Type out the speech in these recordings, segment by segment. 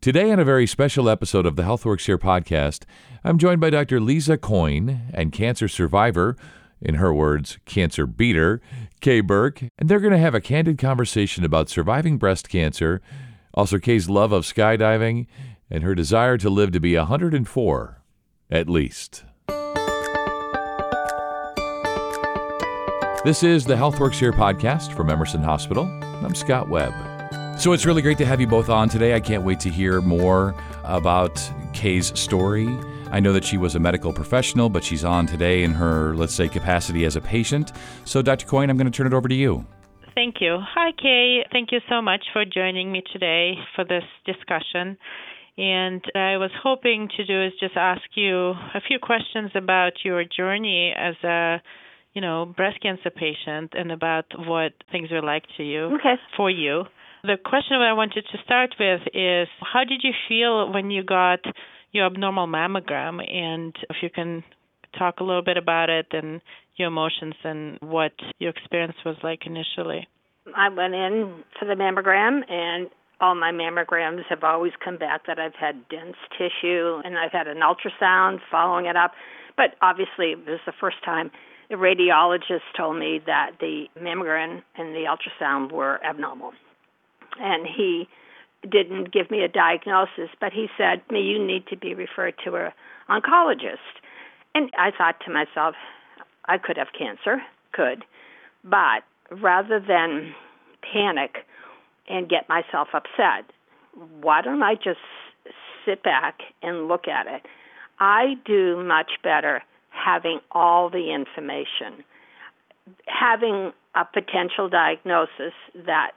Today, on a very special episode of the HealthWorks Here podcast, I'm joined by Dr. Lisa Coyne and cancer survivor, in her words, cancer beater, Kay Burke, and they're going to have a candid conversation about surviving breast cancer, also Kay's love of skydiving, and her desire to live to be 104, at least. This is the HealthWorks Here podcast from Emerson Hospital. I'm Scott Webb. So it's really great to have you both on today. I can't wait to hear more about Kay's story. I know that she was a medical professional, but she's on today in her, let's say, capacity as a patient. So Dr. Coyne, I'm going to turn it over to you. Thank you. Hi, Kay. Thank you so much for joining me today for this discussion. And I was hoping to do is just ask you a few questions about your journey as a breast cancer patient and about what things were like to you, for you. The question that I wanted to start with is, how did you feel when you got your abnormal mammogram? And if you can talk a little bit about it and your emotions and what your experience was like initially. I went in for the mammogram, and all my mammograms have always come back that I've had dense tissue, and I've had an ultrasound following it up. But obviously, it was the first time the radiologist told me that the mammogram and the ultrasound were abnormal. And he didn't give me a diagnosis, but he said, you need to be referred to an oncologist. And I thought to myself, I could have cancer, but rather than panic and get myself upset, why don't I just sit back and look at it? I do much better having all the information, having a potential diagnosis that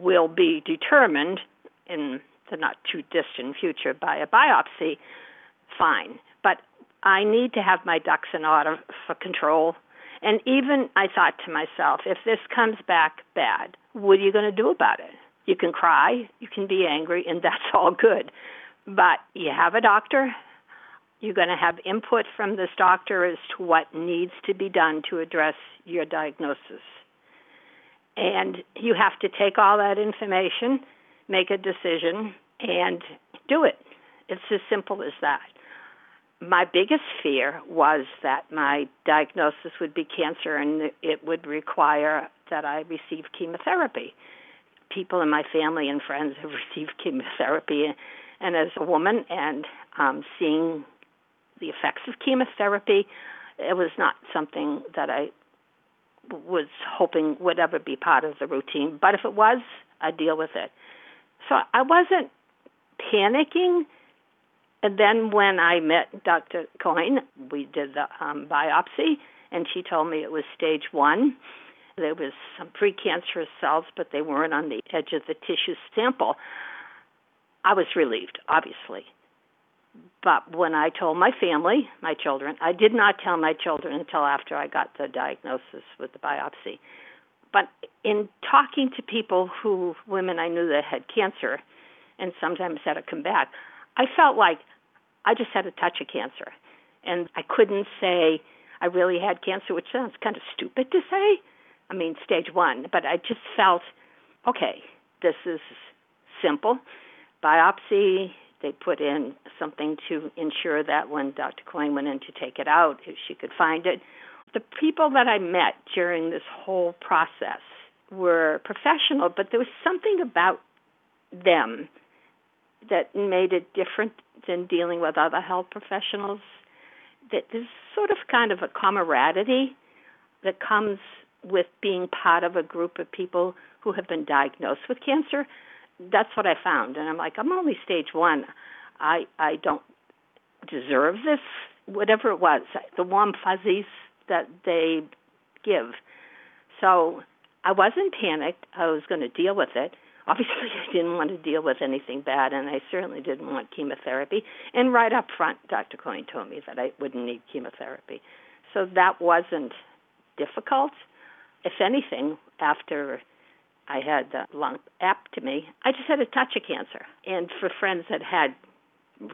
will be determined in the not-too-distant future by a biopsy, fine. But I need to have my ducks in order for control. And even I thought to myself, if this comes back bad, what are you going to do about it? You can cry, you can be angry, and that's all good. But you have a doctor, you're going to have input from this doctor as to what needs to be done to address your diagnosis. And you have to take all that information, make a decision, and do it. It's as simple as that. My biggest fear was that my diagnosis would be cancer and it would require that I receive chemotherapy. People in my family and friends have received chemotherapy, and as a woman and seeing the effects of chemotherapy, it was not something that I was hoping would ever be part of the routine. But if it was, I'd deal with it. So I wasn't panicking. And then when I met Dr. Coyne, we did the biopsy, and she told me it was stage 1. There was some precancerous cells, but they weren't on the edge of the tissue sample. I was relieved, obviously. But when I told my family, my children, I did not tell my children until after I got the diagnosis with the biopsy. But in talking to people who, women I knew that had cancer and sometimes had it come back, I felt like I just had a touch of cancer. And I couldn't say I really had cancer, which sounds kind of stupid to say. I mean, stage 1. But I just felt, okay, this is simple. Biopsy. They put in something to ensure that when Dr. Coyne went in to take it out, if she could find it. The people that I met during this whole process were professional, but there was something about them that made it different than dealing with other health professionals. That there's sort of kind of a camaraderie that comes with being part of a group of people who have been diagnosed with cancer. That's what I found. And I'm like, I'm only stage 1. I don't deserve this, whatever it was, the warm fuzzies that they give. So I wasn't panicked. I was going to deal with it. Obviously, I didn't want to deal with anything bad, and I certainly didn't want chemotherapy. And right up front, Dr. Coyne told me that I wouldn't need chemotherapy. So that wasn't difficult. If anything, after I had the lumpectomy, I just had a touch of cancer. And for friends that had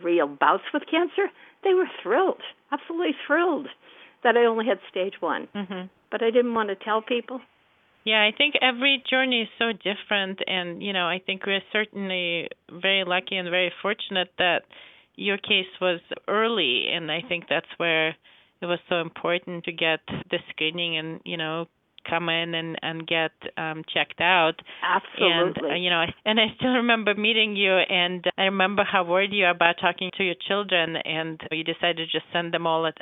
real bouts with cancer, they were thrilled, absolutely thrilled, that I only had stage 1. Mm-hmm. But I didn't want to tell people. Yeah, I think every journey is so different, and you know, I think we're certainly very lucky and very fortunate that your case was early, and I think that's where it was so important to get the screening and, you know, come in and get checked out. Absolutely. And, you know, and I still remember meeting you, and I remember how worried you were about talking to your children, and you decided to just send them all a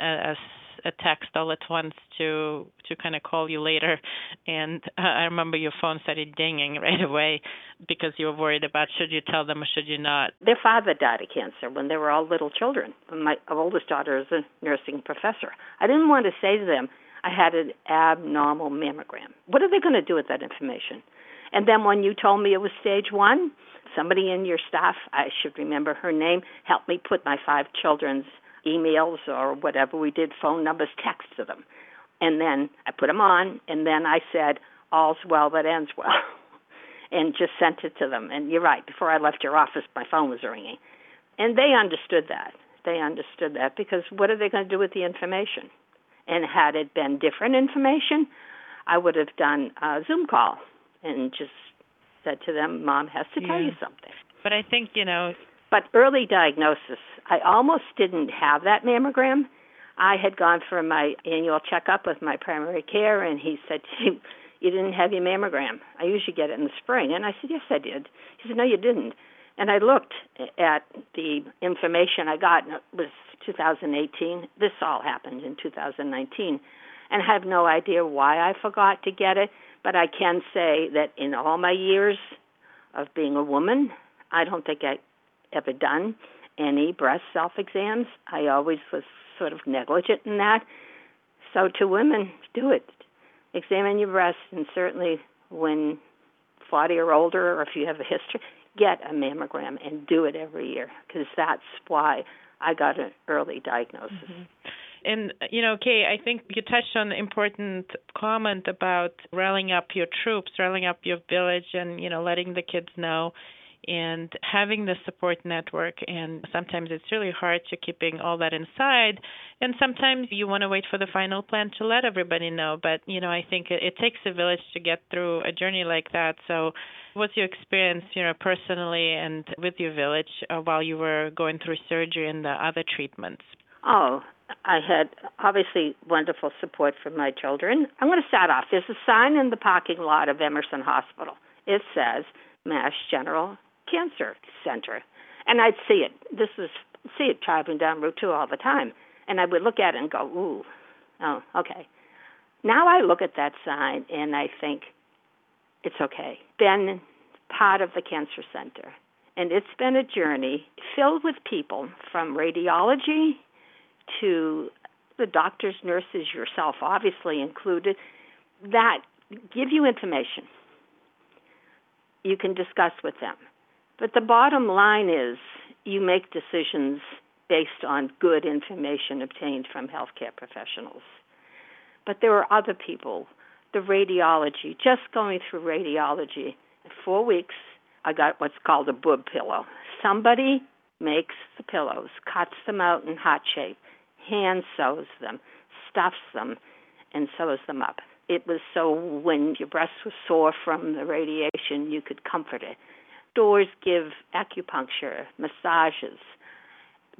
text all at once to kind of call you later. And I remember your phone started dinging right away because you were worried about should you tell them or should you not. Their father died of cancer when they were all little children. My oldest daughter is a nursing professor. I didn't want to say to them, I had an abnormal mammogram. What are they going to do with that information? And then when you told me it was stage 1, somebody in your staff, I should remember her name, helped me put my 5 children's emails or whatever we did, phone numbers, text to them. And then I put them on, and then I said, all's well that ends well, and just sent it to them. And you're right, before I left your office, my phone was ringing. And they understood that. They understood that because what are they going to do with the information? And had it been different information, I would have done a Zoom call and just said to them, Mom has to tell you something. But I think, you know... But early diagnosis, I almost didn't have that mammogram. I had gone for my annual checkup with my primary care, and he said, you didn't have your mammogram. I usually get it in the spring. And I said, yes, I did. He said, no, you didn't. And I looked at the information I got, and it was 2018. This all happened in 2019. And I have no idea why I forgot to get it, but I can say that in all my years of being a woman, I don't think I ever done any breast self-exams. I always was sort of negligent in that. So to women, do it. Examine your breasts, and certainly when 40 or older, or if you have a history, get a mammogram and do it every year, because that's why I got an early diagnosis. Mm-hmm. And, you know, Kay, I think you touched on an important comment about rallying up your troops, rallying up your village, and, you know, letting the kids know, and having the support network. And sometimes it's really hard to keeping all that inside. And sometimes you want to wait for the final plan to let everybody know. But, you know, I think it takes a village to get through a journey like that. So what's your experience, you know, personally and with your village while you were going through surgery and the other treatments? Oh, I had obviously wonderful support from my children. I'm going to start off. There's a sign in the parking lot of Emerson Hospital. It says Mass General Cancer Center, and I'd see it driving down Route 2 all the time, and I would look at it and go, ooh, oh, okay. Now I look at that sign and I think, it's okay. Been part of the cancer center, and it's been a journey filled with people from radiology to the doctors, nurses, yourself obviously included, that give you information you can discuss with them. But the bottom line is you make decisions based on good information obtained from healthcare professionals. But there are other people. The radiology, just going through radiology, in 4 weeks, I got what's called a boob pillow. Somebody makes the pillows, cuts them out in heart shape, hand sews them, stuffs them, and sews them up. It was so when your breast was sore from the radiation, you could comfort it. Stores give acupuncture, massages,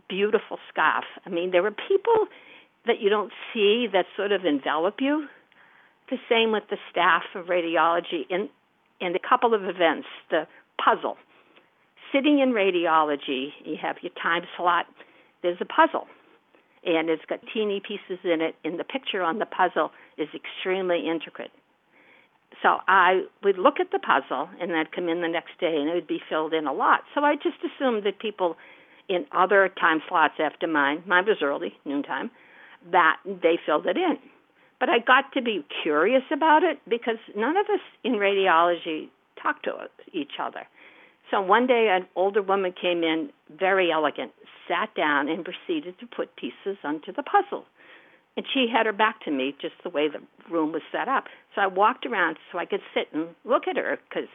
beautiful scarf. I mean, there are people that you don't see that sort of envelop you. The same with the staff of radiology. In a couple of events, the puzzle. Sitting in radiology, you have your time slot. There's a puzzle, and it's got teeny pieces in it, and the picture on the puzzle is extremely intricate. So I would look at the puzzle, and I'd come in the next day, and it would be filled in a lot. So I just assumed that people in other time slots after mine was early, noontime, that they filled it in. But I got to be curious about it because none of us in radiology talk to each other. So one day an older woman came in, very elegant, sat down, and proceeded to put pieces onto the puzzle. And she had her back to me, just the way the room was set up. So I walked around so I could sit and look at her, because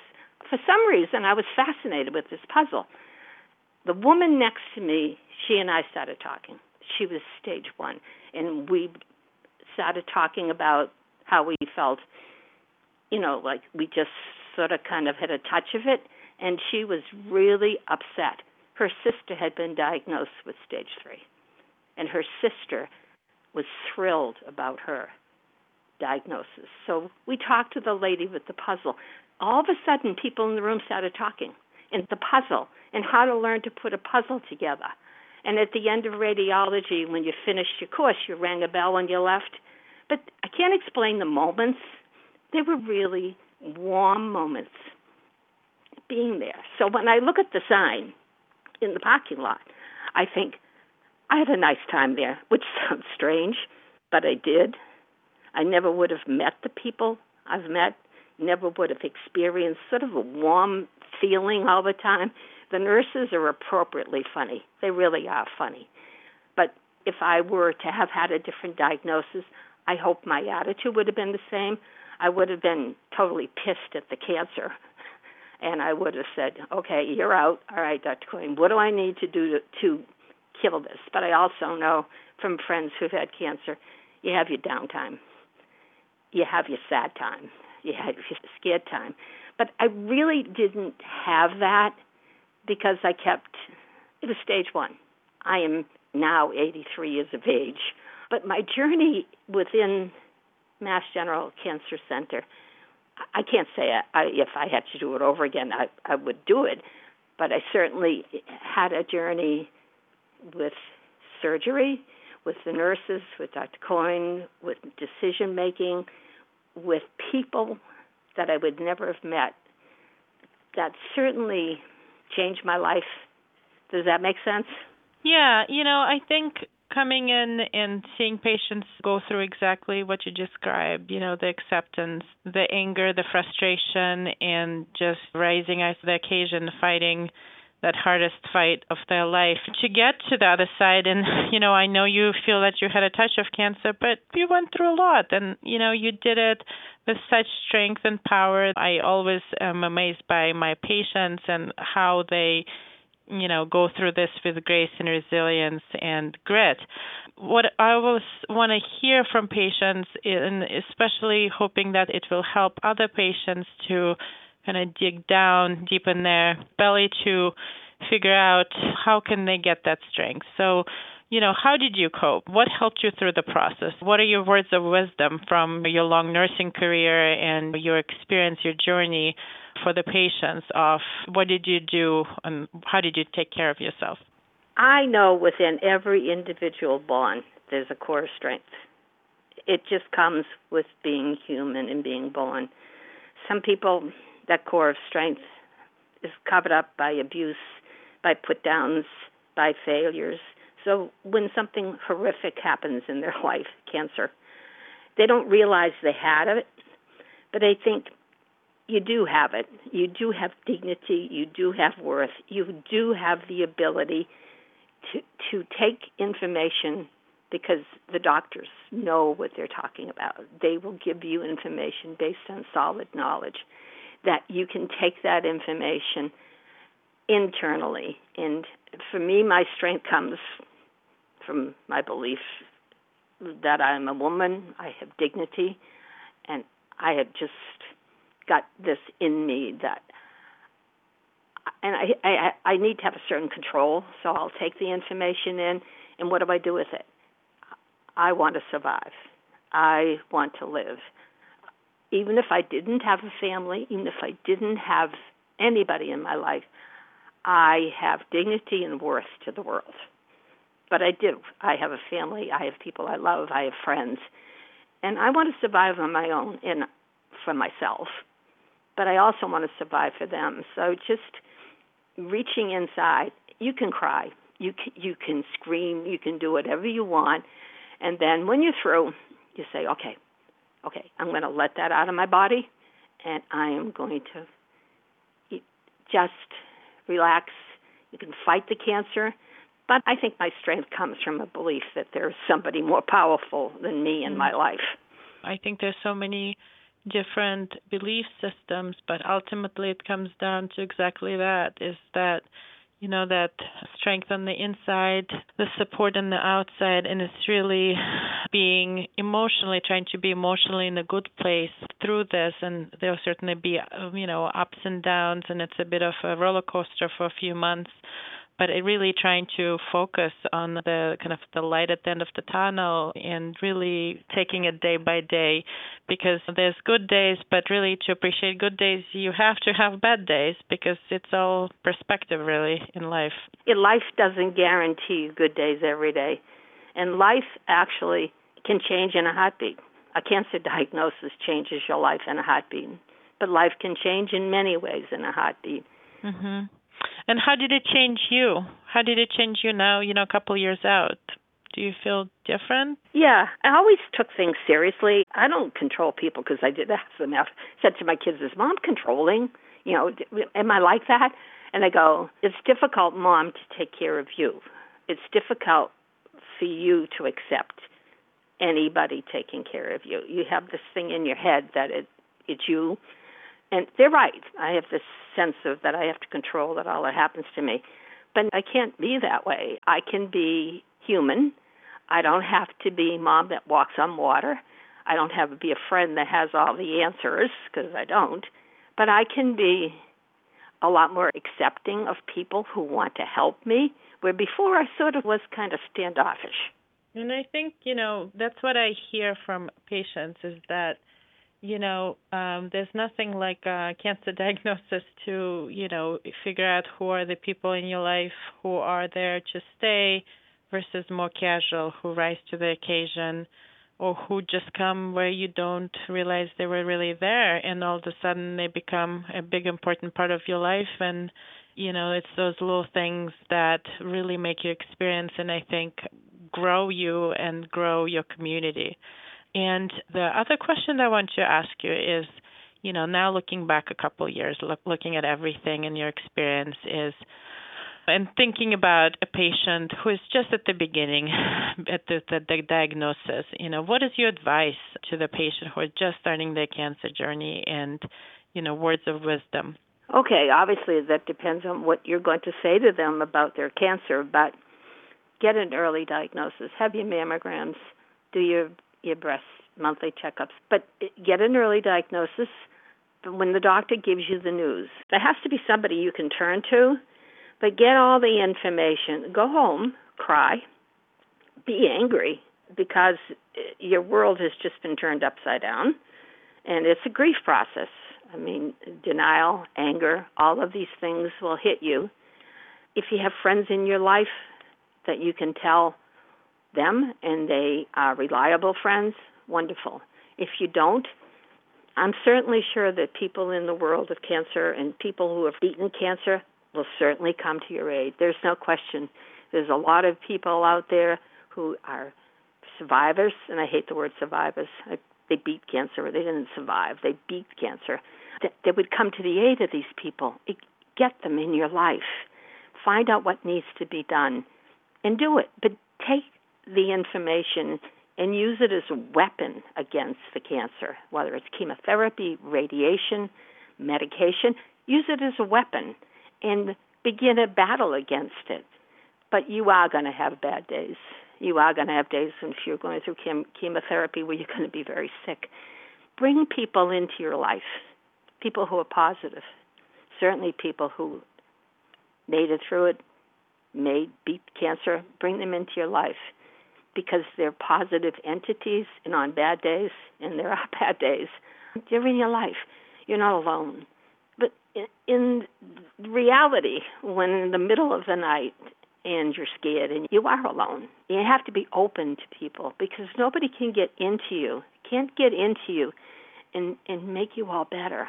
for some reason I was fascinated with this puzzle. The woman next to me, she and I started talking. She was stage 1, and we started talking about how we felt you know, like we just sort of kind of had a touch of it, and she was really upset. Her sister had been diagnosed with stage 3, and her sister was thrilled about her diagnosis. So we talked to the lady with the puzzle. All of a sudden, people in the room started talking, and the puzzle, and how to learn to put a puzzle together. And at the end of radiology, when you finished your course, you rang a bell and you left. But I can't explain the moments. They were really warm moments being there. So when I look at the sign in the parking lot, I think, I had a nice time there, which sounds strange, but I did. I never would have met the people I've met, never would have experienced sort of a warm feeling all the time. The nurses are appropriately funny. They really are funny. But if I were to have had a different diagnosis, I hope my attitude would have been the same. I would have been totally pissed at the cancer. And I would have said, okay, you're out. All right, Dr. Coyne, what do I need to do to kill this? But I also know from friends who've had cancer, you have your downtime. You have your sad time. You have your scared time. But I really didn't have that because I kept, it was stage 1. I am now 83 years of age. But my journey within Mass General Cancer Center, I can't say if I had to do it over again, I would do it. But I certainly had a journey with surgery, with the nurses, with Dr. Coyne, with decision-making, with people that I would never have met. That certainly changed my life. Does that make sense? Yeah. You know, I think coming in and seeing patients go through exactly what you described, you know, the acceptance, the anger, the frustration, and just rising to the occasion, fighting that hardest fight of their life to get to the other side. And, you know, I know you feel that you had a touch of cancer, but you went through a lot and, you know, you did it with such strength and power. I always am amazed by my patients and how they, you know, go through this with grace and resilience and grit. What I always want to hear from patients, and especially hoping that it will help other patients to kind of dig down deep in their belly to figure out how can they get that strength. So, you know, how did you cope? What helped you through the process? What are your words of wisdom from your long nursing career and your experience, your journey for the patients of what did you do and how did you take care of yourself? I know within every individual bond, there's a core strength. It just comes with being human and being born. Some people, that core of strength is covered up by abuse, by put-downs, by failures. So when something horrific happens in their life, cancer, they don't realize they had it, but they think you do have it. You do have dignity. You do have worth. You do have the ability to take information because the doctors know what they're talking about. They will give you information based on solid knowledge, that you can take that information internally. And for me, my strength comes from my belief that I'm a woman, I have dignity, and I have just got this in me that, and I need to have a certain control, so I'll take the information in, and what do I do with it? I want to survive. I want to live. Even if I didn't have a family, even if I didn't have anybody in my life, I have dignity and worth to the world. But I do. I have a family. I have people I love. I have friends. And I want to survive on my own and for myself. But I also want to survive for them. So just reaching inside, you can cry. You can scream. You can do whatever you want. And then when you're through, you say, okay, I'm going to let that out of my body, and I am going to just relax. You can fight the cancer, but I think my strength comes from a belief that there's somebody more powerful than me in my life. I think there's so many different belief systems, but ultimately it comes down to exactly that, is that you know, that strength on the inside, the support on the outside, and it's really being emotionally, trying to be emotionally in a good place through this. And there'll certainly be, you know, ups and downs, and it's a bit of a roller coaster for a few months. But it really trying to focus on the kind of the light at the end of the tunnel and really taking it day by day, because there's good days, but really to appreciate good days, you have to have bad days, because it's all perspective really in life. Life doesn't guarantee you good days every day. And life actually can change in a heartbeat. A cancer diagnosis changes your life in a heartbeat. But life can change in many ways in a heartbeat. Mm-hmm. And how did it change you? How did it change you now, you know, a couple years out? Do you feel different? Yeah. I always took things seriously. I don't control people because I did ask them. I said to my kids, is Mom controlling? You know, am I like that? And they go, it's difficult, Mom, to take care of you. It's difficult for you to accept anybody taking care of you. You have this thing in your head that it's you. And they're right. I have this sense of that I have to control that all that happens to me. But I can't be that way. I can be human. I don't have to be Mom that walks on water. I don't have to be a friend that has all the answers, because I don't. But I can be a lot more accepting of people who want to help me, where before I sort of was kind of standoffish. And I think, you know, that's what I hear from patients is that, you know, there's nothing like a cancer diagnosis to, you know, figure out who are the people in your life who are there to stay versus more casual, who rise to the occasion or who just come where you don't realize they were really there. And all of a sudden they become a big, important part of your life. And, you know, it's those little things that really make your experience and I think grow you and grow your community. And the other question I want to ask you is, you know, now looking back a couple of years, looking at everything in your experience is, and thinking about a patient who is just at the beginning, at the diagnosis, you know, what is your advice to the patient who are just starting their cancer journey and, you know, words of wisdom? Okay, obviously that depends on what you're going to say to them about their cancer, but get an early diagnosis, have your mammograms, do your breast monthly checkups, but get an early diagnosis when the doctor gives you the news. There has to be somebody you can turn to, but get all the information. Go home, cry, be angry, because your world has just been turned upside down, and it's a grief process. I mean, denial, anger, all of these things will hit you. If you have friends in your life that you can tell them and they are reliable friends, wonderful. If you don't, I'm certainly sure that people in the world of cancer and people who have beaten cancer will certainly come to your aid. There's no question. There's a lot of people out there who are survivors, and I hate the word survivors. They beat cancer, or they didn't survive. They beat cancer. They would come to the aid of these people. Get them in your life. Find out what needs to be done and do it. But take the information and use it as a weapon against the cancer, whether it's chemotherapy, radiation, medication. Use it as a weapon and begin a battle against it. But you are going to have bad days. You are going to have days when if you're going through chemotherapy where you're going to be very sick. Bring people into your life, people who are positive, certainly people who made it through it, beat cancer, bring them into your life, because they're positive entities, and on bad days, and there are bad days, they're in your life. You're not alone. But in reality, when in the middle of the night and you're scared and you are alone, you have to be open to people, because nobody can get into you, and make you all better.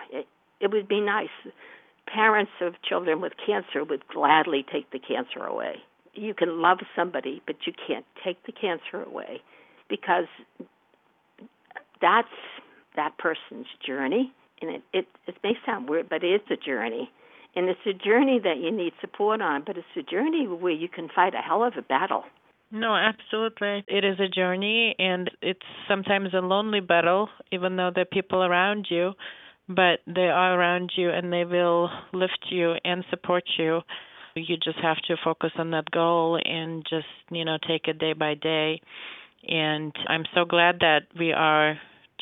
It would be nice. Parents of children with cancer would gladly take the cancer away. You can love somebody, but you can't take the cancer away, because that's that person's journey. And it may sound weird, but it's a journey. And it's a journey that you need support on, but it's a journey where you can fight a hell of a battle. No, absolutely. It is a journey, and it's sometimes a lonely battle, even though there are people around you. But they are around you, and they will lift you and support you. You just have to focus on that goal and just, take it day by day. And I'm so glad that we are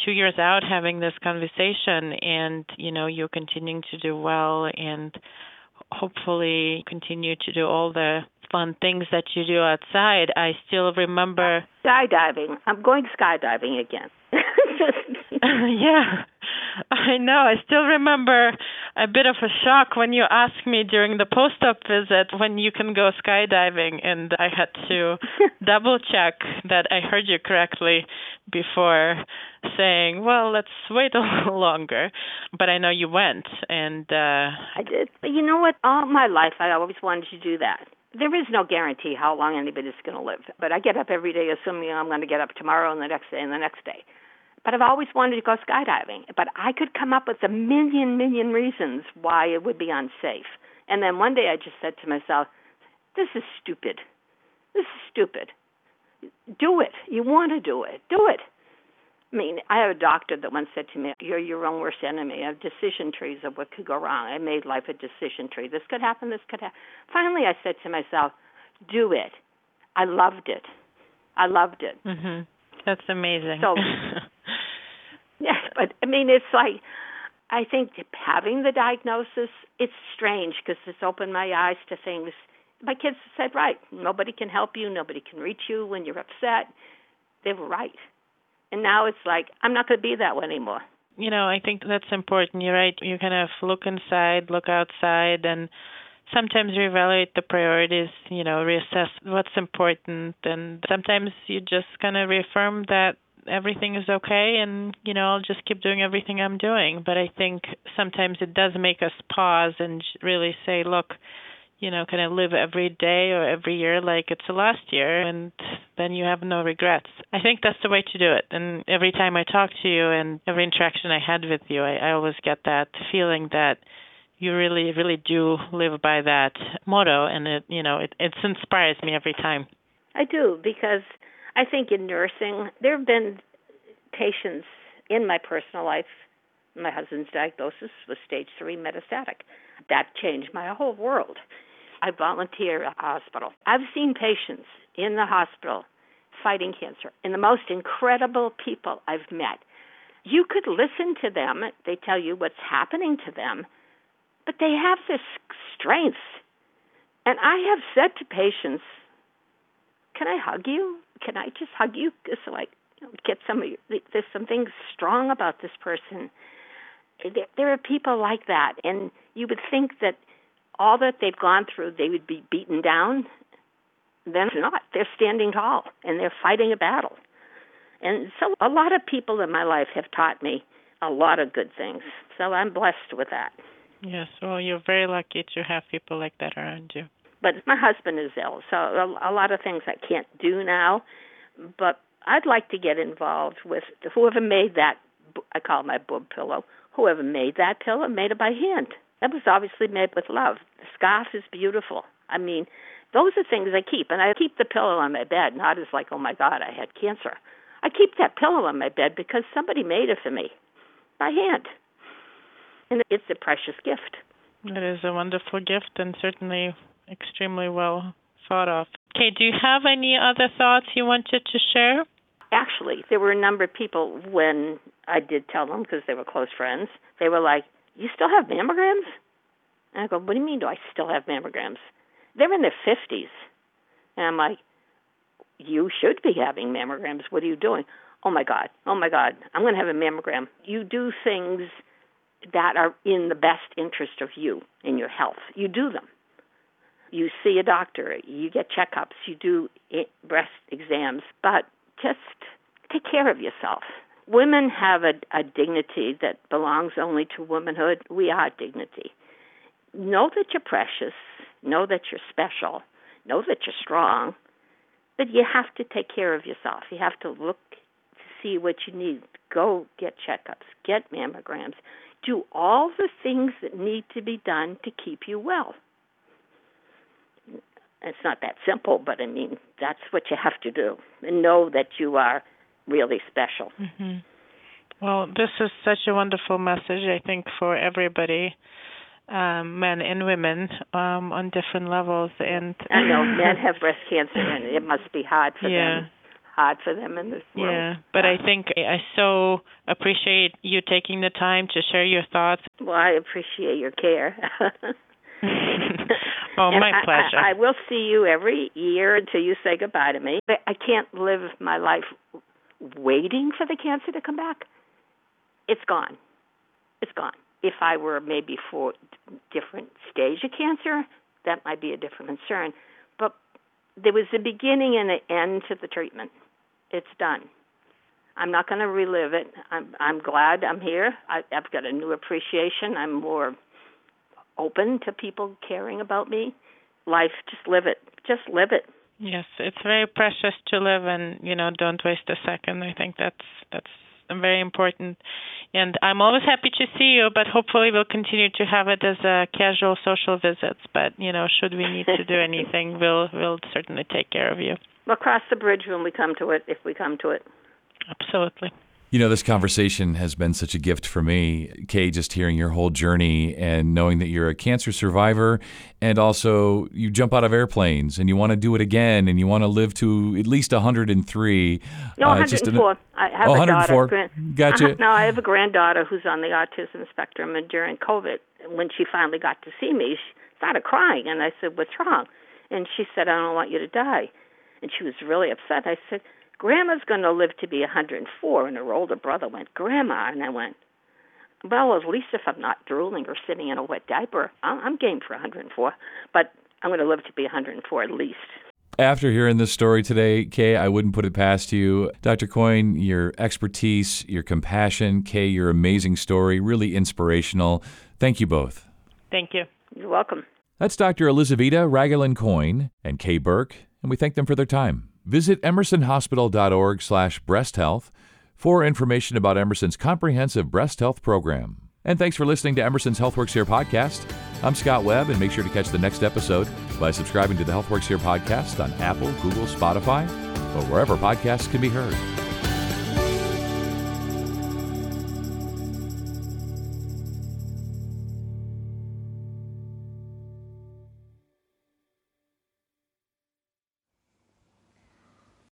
2 years out having this conversation and, you're continuing to do well and hopefully continue to do all the fun things that you do outside. I still remember... Skydiving. I'm going skydiving again. Yeah, I know. I still remember a bit of a shock when you asked me during the post-op visit when you can go skydiving, and I had to double-check that I heard you correctly before saying, well, let's wait a little longer. But I know you went. And I did. But you know what? All my life, I always wanted to do that. There is no guarantee how long anybody's going to live. But I get up every day assuming I'm going to get up tomorrow and the next day and the next day. But I've always wanted to go skydiving. But I could come up with a million reasons why it would be unsafe. And then one day I just said to myself, this is stupid. This is stupid. Do it. You want to do it. Do it. I mean, I have a doctor that once said to me, you're your own worst enemy. I have decision trees of what could go wrong. I made life a decision tree. This could happen. This could happen. Finally, I said to myself, do it. I loved it. I loved it. Mm-hmm. That's amazing. So... Yeah, but I mean, it's like, I think having the diagnosis, it's strange because it's opened my eyes to things. My kids said, right, nobody can help you, nobody can reach you when you're upset. They were right. And now it's like, I'm not going to be that way anymore. I think that's important. You're right. You kind of look inside, look outside, and sometimes reevaluate the priorities, reassess what's important. And sometimes you just kind of reaffirm that everything is okay and, I'll just keep doing everything I'm doing. But I think sometimes it does make us pause and really say, look, can I live every day or every year like it's the last year? And then you have no regrets. I think that's the way to do it. And every time I talk to you and every interaction I had with you, I always get that feeling that you really, really do live by that motto. And, it inspires me every time. I do, because I think in nursing, there have been patients in my personal life. My husband's diagnosis was stage 3 metastatic. That changed my whole world. I volunteer at a hospital. I've seen patients in the hospital fighting cancer, and the most incredible people I've met. You could listen to them. They tell you what's happening to them, but they have this strength. And I have said to patients, can I hug you? Can I just hug you so I get some of your, there's something strong about this person. There are people like that, and you would think that all that they've gone through, they would be beaten down. Then it's not. They're standing tall, and they're fighting a battle. And so a lot of people in my life have taught me a lot of good things, so I'm blessed with that. Yes, well, you're very lucky to have people like that around you. But my husband is ill, so a lot of things I can't do now. But I'd like to get involved with whoever made that, I call it my boob pillow, whoever made that pillow made it by hand. That was obviously made with love. The scarf is beautiful. I mean, those are things I keep. And I keep the pillow on my bed, not as like, oh, my God, I had cancer. I keep that pillow on my bed because somebody made it for me by hand. And it's a precious gift. It is a wonderful gift, and certainly extremely well thought of. Kay, do you have any other thoughts you wanted to share? Actually, there were a number of people when I did tell them, because they were close friends, they were like, you still have mammograms? And I go, what do you mean do I still have mammograms? They're in their 50s. And I'm like, you should be having mammograms. What are you doing? Oh, my God, I'm going to have a mammogram. You do things that are in the best interest of you and your health. You do them. You see a doctor, you get checkups, you do breast exams, but just take care of yourself. Women have a dignity that belongs only to womanhood. We are dignity. Know that you're precious. Know that you're special. Know that you're strong. But you have to take care of yourself. You have to look to see what you need. Go get checkups. Get mammograms. Do all the things that need to be done to keep you well. It's not that simple, but I mean, that's what you have to do. And know that you are really special. Mm-hmm. Well, this is such a wonderful message, I think, for everybody. men and women on different levels. And I know men have breast cancer, and it must be hard for them. Hard for them in this world. Yeah, but I think I so appreciate you taking the time to share your thoughts. Well, I appreciate your care. Oh, my pleasure. I will see you every year until you say goodbye to me. I can't live my life waiting for the cancer to come back. It's gone. It's gone. If I were maybe for different stage of cancer, that might be a different concern. But there was a beginning and an end to the treatment. It's done. I'm not going to relive it. I'm glad I'm here. I've got a new appreciation. I'm more open to people caring about me. Life, just live it. Just live it. Yes, it's very precious to live, and don't waste a second. I think that's very important. And I'm always happy to see you, but hopefully we'll continue to have it as a casual social visits. But, should we need to do anything, we'll certainly take care of you. We'll cross the bridge when we come to it, if we come to it. Absolutely. This conversation has been such a gift for me, Kay, just hearing your whole journey and knowing that you're a cancer survivor, and also you jump out of airplanes and you want to do it again and you want to live to at least 103. No, 104. I have a 104. Daughter. Gotcha. Uh-huh. No, I have a granddaughter who's on the autism spectrum, and during COVID, when she finally got to see me, she started crying, and I said, "What's wrong?" And she said, "I don't want you to die." And she was really upset. I said, "Grandma's going to live to be 104, and her older brother went, "Grandma," and I went, "Well, at least if I'm not drooling or sitting in a wet diaper, I'm game for 104, but I'm going to live to be 104 at least." After hearing this story today, Kay, I wouldn't put it past you. Dr. Coyne, your expertise, your compassion, Kay, your amazing story, really inspirational. Thank you both. Thank you. You're welcome. That's Dr. Elizaveta Ragland-Coyne and Kay Burke, and we thank them for their time. Visit emersonhospital.org/breast health for information about Emerson's comprehensive breast health program. And thanks for listening to Emerson's HealthWorks Here podcast. I'm Scott Webb, and make sure to catch the next episode by subscribing to the HealthWorks Here podcast on Apple, Google, Spotify, or wherever podcasts can be heard.